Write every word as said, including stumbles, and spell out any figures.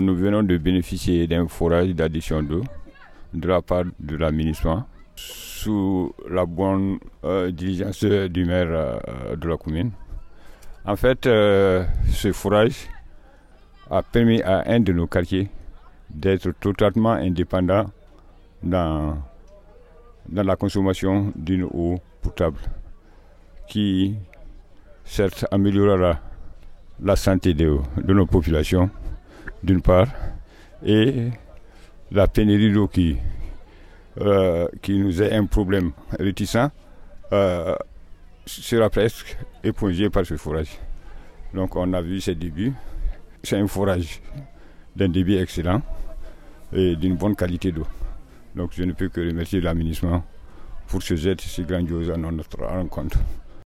Nous venons de bénéficier d'un forage d'addition d'eau de la part de l'administration sous la bonne euh, diligence du maire euh, de la commune. En fait, euh, ce forage a permis à un de nos quartiers d'être totalement indépendant dans, dans la consommation d'une eau potable qui, certes, améliorera la santé de, de nos populations, d'une part, et la pénurie d'eau qui, euh, qui nous est un problème réticent euh, sera presque épongée par ce forage. Donc on a vu ses débuts. C'est un forage d'un débit excellent et d'une bonne qualité d'eau. Donc je ne peux que remercier l'aménagement pour ce geste si grandiose à notre rencontre.